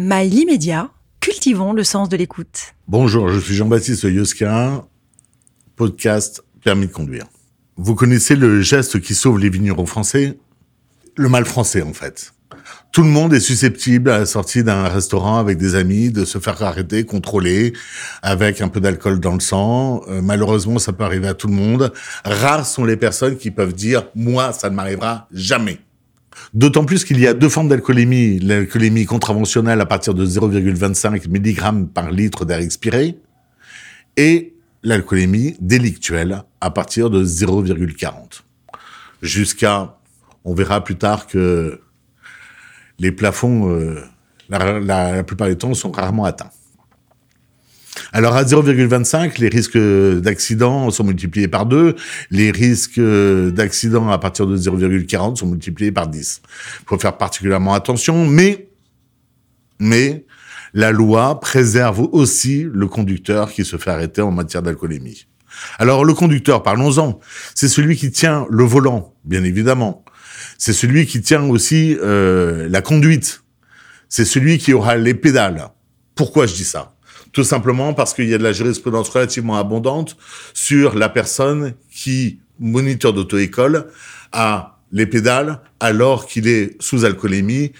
Malie Média, cultivons le sens de l'écoute. Bonjour, je suis Jean-Baptiste Iosca, podcast Permis de conduire. Vous connaissez le geste qui sauve les vignerons français ? Le mal français, en fait. Tout le monde est susceptible, à la sortie d'un restaurant avec des amis, de se faire arrêter, contrôler, avec un peu d'alcool dans le sang. Malheureusement, ça peut arriver à tout le monde. Rares sont les personnes qui peuvent dire « Moi, ça ne m'arrivera jamais ». D'autant plus qu'il y a deux formes d'alcoolémie. L'alcoolémie contraventionnelle à partir de 0,25 mg par litre d'air expiré et l'alcoolémie délictuelle à partir de 0,40. Jusqu'à, on verra plus tard que les plafonds, la plupart du temps, sont rarement atteints. Alors à 0,25, les risques d'accident sont multipliés par 2, les risques d'accident à partir de 0,40 sont multipliés par 10. Il faut faire particulièrement attention, mais la loi préserve aussi le conducteur qui se fait arrêter en matière d'alcoolémie. Alors le conducteur, parlons-en, c'est celui qui tient le volant, bien évidemment. C'est celui qui tient aussi la conduite. C'est celui qui aura les pédales. Pourquoi je dis ça ? Tout simplement parce qu'il y a de la jurisprudence relativement abondante sur la personne qui, moniteur d'auto-école, a les pédales alors qu'il est sous alcoolémie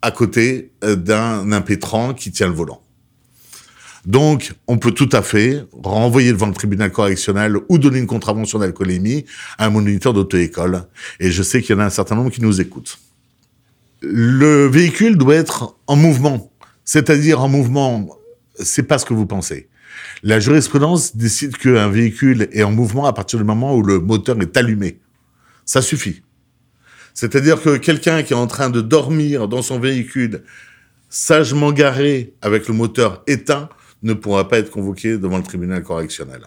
à côté d'un impétrant qui tient le volant. Donc, on peut tout à fait renvoyer devant le tribunal correctionnel ou donner une contravention d'alcoolémie à un moniteur d'auto-école. Et je sais qu'il y en a un certain nombre qui nous écoutent. Le véhicule doit être en mouvement, c'est-à-dire en mouvement... C'est pas ce que vous pensez. La jurisprudence décide qu'un véhicule est en mouvement à partir du moment où le moteur est allumé. Ça suffit. C'est-à-dire que quelqu'un qui est en train de dormir dans son véhicule, sagement garé avec le moteur éteint, ne pourra pas être convoqué devant le tribunal correctionnel.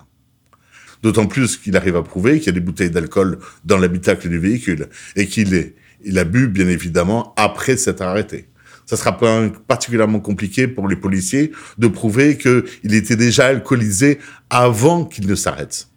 D'autant plus qu'il arrive à prouver qu'il y a des bouteilles d'alcool dans l'habitacle du véhicule et qu'il a bu, bien évidemment, après s'être arrêté. Ça sera particulièrement compliqué pour les policiers de prouver qu'il était déjà alcoolisé avant qu'il ne s'arrête.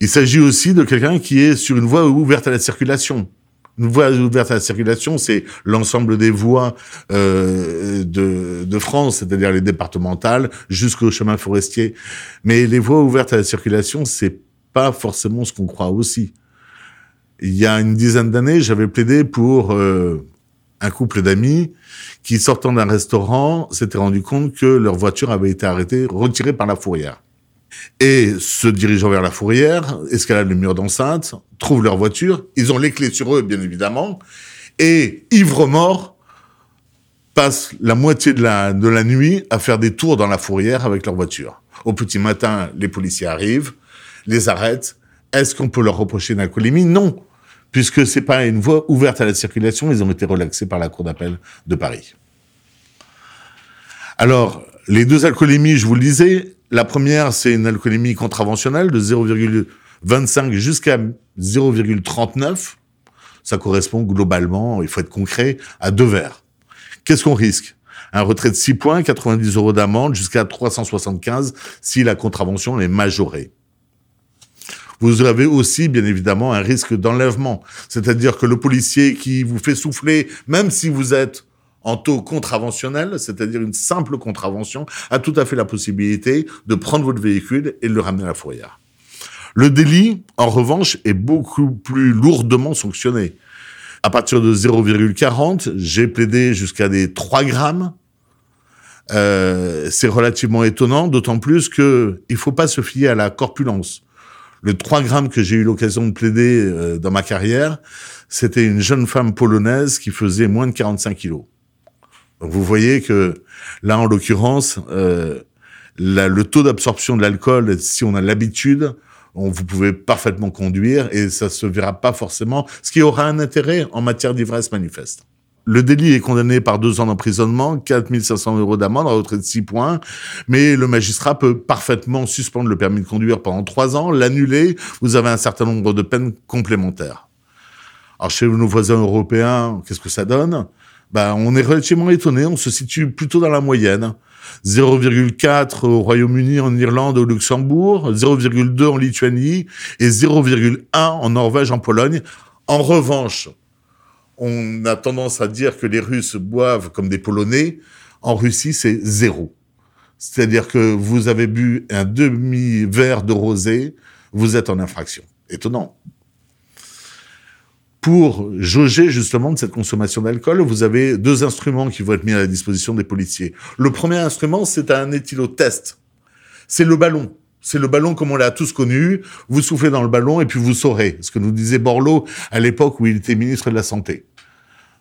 Il s'agit aussi de quelqu'un qui est sur une voie ouverte à la circulation. Une voie ouverte à la circulation, c'est l'ensemble des voies de France, c'est-à-dire les départementales, jusqu'au chemin forestier. Mais les voies ouvertes à la circulation, c'est pas forcément ce qu'on croit aussi. Il y a une dizaine d'années, j'avais plaidé pour... un couple d'amis qui, sortant d'un restaurant, s'était rendu compte que leur voiture avait été arrêtée, retirée par la fourrière. Et se dirigeant vers la fourrière, escaladent le mur d'enceinte, trouvent leur voiture, ils ont les clés sur eux, bien évidemment, et ivre-mort, passent la moitié de la nuit à faire des tours dans la fourrière avec leur voiture. Au petit matin, les policiers arrivent, les arrêtent. Est-ce qu'on peut leur reprocher une alcoolémie ? Non. Puisque c'est pas une voie ouverte à la circulation, ils ont été relaxés par la Cour d'appel de Paris. Alors, les deux alcoolémies, je vous le disais, la première, c'est une alcoolémie contraventionnelle de 0,25 jusqu'à 0,39. Ça correspond globalement, il faut être concret, à 2 verres. Qu'est-ce qu'on risque ? Un retrait de 6 points, 90 € d'amende, jusqu'à 375 si la contravention est majorée. Vous avez aussi, bien évidemment, un risque d'enlèvement. C'est-à-dire que le policier qui vous fait souffler, même si vous êtes en taux contraventionnel, c'est-à-dire une simple contravention, a tout à fait la possibilité de prendre votre véhicule et de le ramener à la fourrière. Le délit, en revanche, est beaucoup plus lourdement sanctionné. À partir de 0,40, j'ai plaidé jusqu'à des 3 grammes. C'est relativement étonnant, d'autant plus que il faut pas se fier à la corpulence. Le 3 grammes que j'ai eu l'occasion de plaider dans ma carrière, c'était une jeune femme polonaise qui faisait moins de 45 kilos. Donc vous voyez que là, en l'occurrence, le taux d'absorption de l'alcool, si on a l'habitude, vous pouvez parfaitement conduire et ça se verra pas forcément, ce qui aura un intérêt en matière d'ivresse manifeste. Le délit est condamné par 2 ans d'emprisonnement, 4 500 € d'amende, à retrait de 6 points, mais le magistrat peut parfaitement suspendre le permis de conduire pendant 3 ans, l'annuler, vous avez un certain nombre de peines complémentaires. Alors chez nos voisins européens, qu'est-ce que ça donne ? On est relativement étonnés, on se situe plutôt dans la moyenne. 0,4 au Royaume-Uni, en Irlande, au Luxembourg, 0,2 en Lituanie et 0,1 en Norvège, en Pologne. En revanche, On a tendance à dire que les Russes boivent comme des Polonais. En Russie, c'est zéro. C'est-à-dire que vous avez bu un demi-verre de rosé, vous êtes en infraction. Étonnant. Pour jauger justement de cette consommation d'alcool, vous avez deux instruments qui vont être mis à la disposition des policiers. Le premier instrument, c'est un éthylotest. C'est le ballon. C'est le ballon comme on l'a tous connu. Vous soufflez dans le ballon et puis vous saurez. Ce que nous disait Borloo à l'époque où il était ministre de la Santé.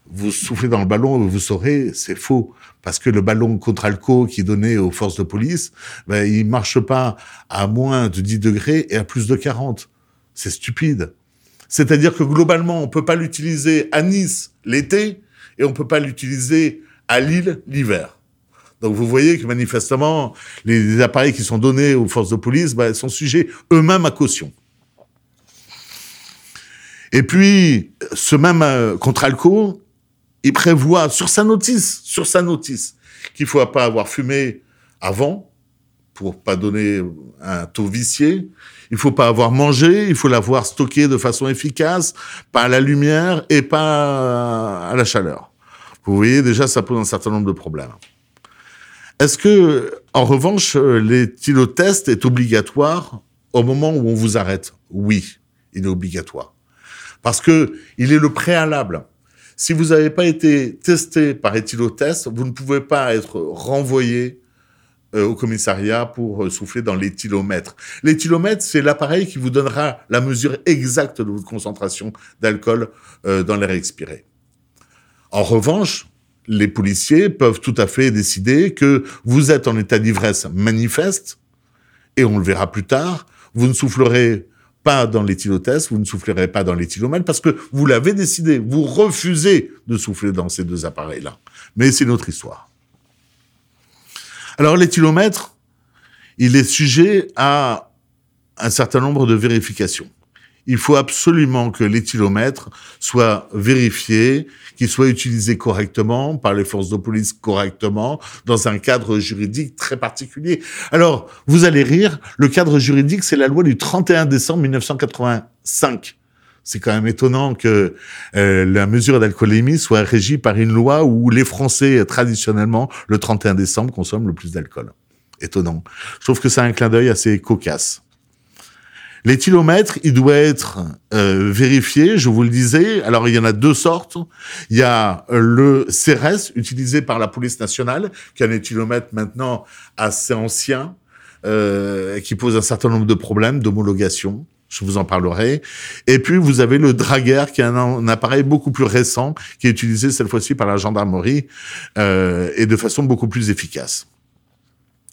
Vous soufflez dans le ballon et vous saurez, c'est faux. Parce que le ballon contre alco qui est donné aux forces de police, ben, il marche pas à moins de 10 degrés et à plus de 40. C'est stupide. C'est-à-dire que globalement, on peut pas l'utiliser à Nice l'été et on peut pas l'utiliser à Lille l'hiver. Donc vous voyez que manifestement, les appareils qui sont donnés aux forces de police sont sujets eux-mêmes à caution. Et puis, ce même contre-alco, il prévoit sur sa notice, qu'il ne faut pas avoir fumé avant, pour ne pas donner un taux vicié, il ne faut pas avoir mangé, il faut l'avoir stocké de façon efficace, pas à la lumière et pas à la chaleur. Vous voyez, déjà, ça pose un certain nombre de problèmes. Est-ce que, en revanche, l'éthylotest est obligatoire au moment où on vous arrête? Oui, il est obligatoire. Parce que il est le préalable. Si vous n'avez pas été testé par éthylotest, vous ne pouvez pas être renvoyé au commissariat pour souffler dans l'éthylomètre. L'éthylomètre, c'est l'appareil qui vous donnera la mesure exacte de votre concentration d'alcool dans l'air expiré. En revanche, les policiers peuvent tout à fait décider que vous êtes en état d'ivresse manifeste, et on le verra plus tard, vous ne soufflerez pas dans l'éthylotest, vous ne soufflerez pas dans l'éthylomètre, parce que vous l'avez décidé, vous refusez de souffler dans ces deux appareils-là. Mais c'est notre histoire. Alors l'éthylomètre, il est sujet à un certain nombre de vérifications. Il faut absolument que l'éthylomètre soit vérifié, qu'il soit utilisé correctement par les forces de police correctement, dans un cadre juridique très particulier. Alors, vous allez rire, le cadre juridique, c'est la loi du 31 décembre 1985. C'est quand même étonnant que la mesure d'alcoolémie soit régie par une loi où les Français, traditionnellement, le 31 décembre, consomment le plus d'alcool. Étonnant. Je trouve que c'est un clin d'œil assez cocasse. L'éthylomètre, il doit être vérifié, je vous le disais. Alors, il y en a deux sortes. Il y a le CRS, utilisé par la police nationale, qui est un éthylomètre maintenant assez ancien, qui pose un certain nombre de problèmes d'homologation. Je vous en parlerai. Et puis, vous avez le Draguer, qui est un appareil beaucoup plus récent, qui est utilisé cette fois-ci par la gendarmerie et de façon beaucoup plus efficace.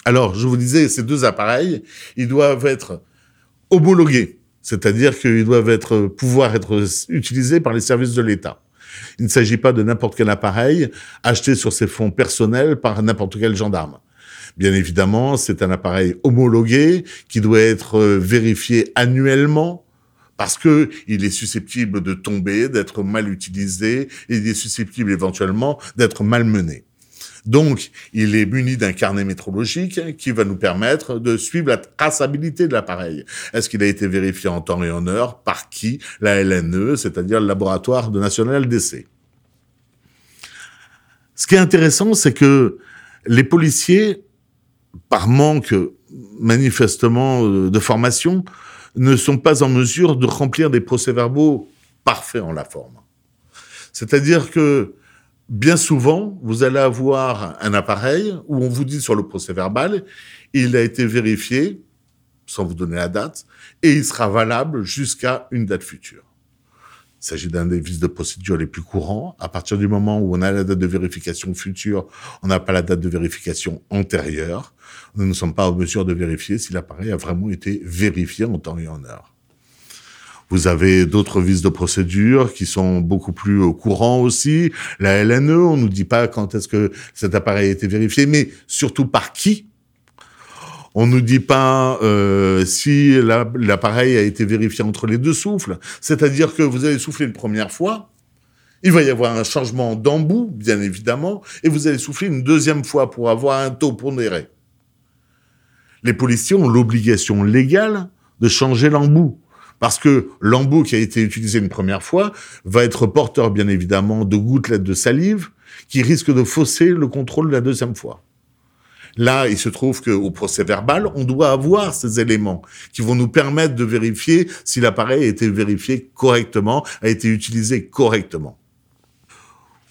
Alors, je vous disais, ces deux appareils, ils doivent être homologués, c'est-à-dire qu'ils doivent pouvoir être utilisés par les services de l'État. Il ne s'agit pas de n'importe quel appareil acheté sur ses fonds personnels par n'importe quel gendarme. Bien évidemment, c'est un appareil homologué qui doit être vérifié annuellement parce que il est susceptible de tomber, d'être mal utilisé, et il est susceptible éventuellement d'être malmené. Donc, il est muni d'un carnet métrologique qui va nous permettre de suivre la traçabilité de l'appareil. Est-ce qu'il a été vérifié en temps et en heure? Par qui? La LNE, c'est-à-dire le Laboratoire National d'Essais. Ce qui est intéressant, c'est que les policiers, par manque manifestement de formation, ne sont pas en mesure de remplir des procès-verbaux parfaits en la forme. C'est-à-dire que bien souvent, vous allez avoir un appareil où on vous dit sur le procès-verbal, il a été vérifié, sans vous donner la date, et il sera valable jusqu'à une date future. Il s'agit d'un des vices de procédure les plus courants. À partir du moment où on a la date de vérification future, on n'a pas la date de vérification antérieure. Nous ne sommes pas en mesure de vérifier si l'appareil a vraiment été vérifié en temps et en heure. Vous avez d'autres vices de procédure qui sont beaucoup plus courants aussi. La LNE, on nous dit pas quand est-ce que cet appareil a été vérifié, mais surtout par qui. On nous dit pas si l'appareil a été vérifié entre les deux souffles. C'est-à-dire que vous allez souffler une première fois, il va y avoir un changement d'embout, bien évidemment, et vous allez souffler une deuxième fois pour avoir un taux pondéré. Les policiers ont l'obligation légale de changer l'embout. Parce que l'embout qui a été utilisé une première fois va être porteur, bien évidemment, de gouttelettes de salive qui risquent de fausser le contrôle de la deuxième fois. Là, il se trouve qu'au procès verbal, on doit avoir ces éléments qui vont nous permettre de vérifier si l'appareil a été vérifié correctement, a été utilisé correctement.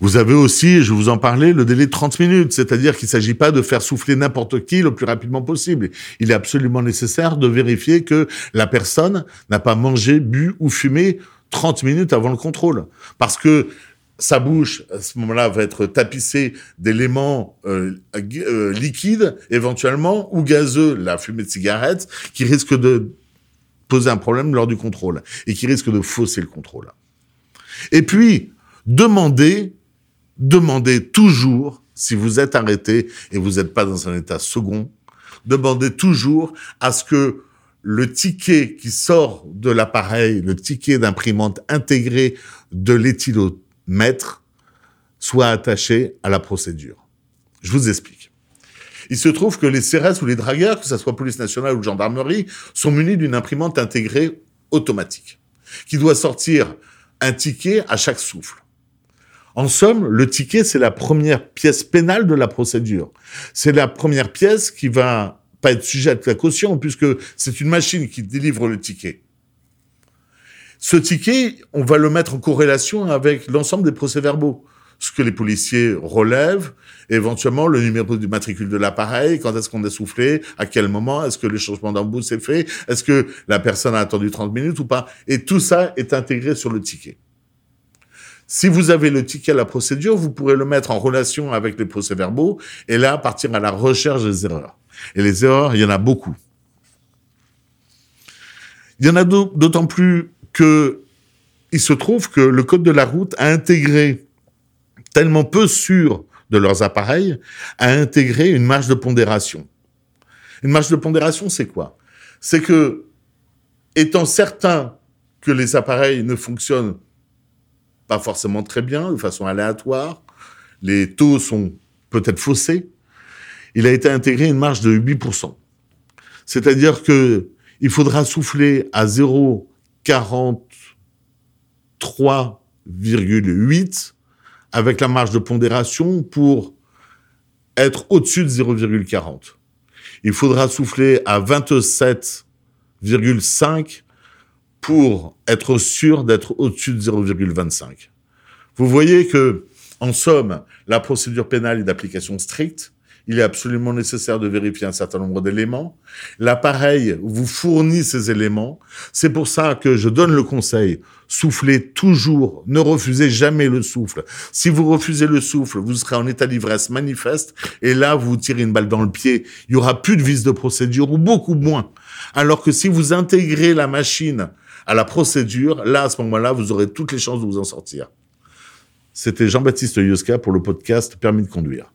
Vous avez aussi, je vous en parlais, le délai de 30 minutes, c'est-à-dire qu'il ne s'agit pas de faire souffler n'importe qui le plus rapidement possible. Il est absolument nécessaire de vérifier que la personne n'a pas mangé, bu ou fumé 30 minutes avant le contrôle. Parce que sa bouche, à ce moment-là, va être tapissée d'éléments liquides, éventuellement, ou gazeux, la fumée de cigarette, qui risque de poser un problème lors du contrôle et qui risque de fausser le contrôle. Et puis, demandez toujours, si vous êtes arrêté et vous n'êtes pas dans un état second, demandez toujours à ce que le ticket qui sort de l'appareil, le ticket d'imprimante intégré de l'éthylomètre, soit attaché à la procédure. Je vous explique. Il se trouve que les CRS ou les dragueurs, que ce soit police nationale ou gendarmerie, sont munis d'une imprimante intégrée automatique, qui doit sortir un ticket à chaque souffle. En somme, le ticket, c'est la première pièce pénale de la procédure. C'est la première pièce qui va pas être sujette à la caution, puisque c'est une machine qui délivre le ticket. Ce ticket, on va le mettre en corrélation avec l'ensemble des procès-verbaux. Ce que les policiers relèvent, éventuellement le numéro du matricule de l'appareil, quand est-ce qu'on a soufflé, à quel moment, est-ce que le changement d'embout s'est fait, est-ce que la personne a attendu 30 minutes ou pas. Et tout ça est intégré sur le ticket. Si vous avez le ticket à la procédure, vous pourrez le mettre en relation avec les procès-verbaux et là, partir à la recherche des erreurs. Et les erreurs, il y en a beaucoup. Il y en a d'autant plus qu'il se trouve que le Code de la route a intégré, tellement peu sûr de leurs appareils, a intégré une marge de pondération. Une marge de pondération, c'est quoi ? C'est que, étant certain que les appareils ne fonctionnent pas forcément très bien, de façon aléatoire, les taux sont peut-être faussés, il a été intégré une marge de 8%. C'est-à-dire que il faudra souffler à 0,438 avec la marge de pondération pour être au-dessus de 0,40. Il faudra souffler à 27,5 pour être sûr d'être au-dessus de 0,25. Vous voyez que, en somme, la procédure pénale est d'application stricte. Il est absolument nécessaire de vérifier un certain nombre d'éléments. L'appareil vous fournit ces éléments. C'est pour ça que je donne le conseil. Soufflez toujours. Ne refusez jamais le souffle. Si vous refusez le souffle, vous serez en état d'ivresse manifeste. Et là, vous tirez une balle dans le pied. Il y aura plus de vice de procédure ou beaucoup moins. Alors que si vous intégrez la machine à la procédure, là, à ce moment-là, vous aurez toutes les chances de vous en sortir. C'était Jean-Baptiste Iosca pour le podcast Permis de conduire.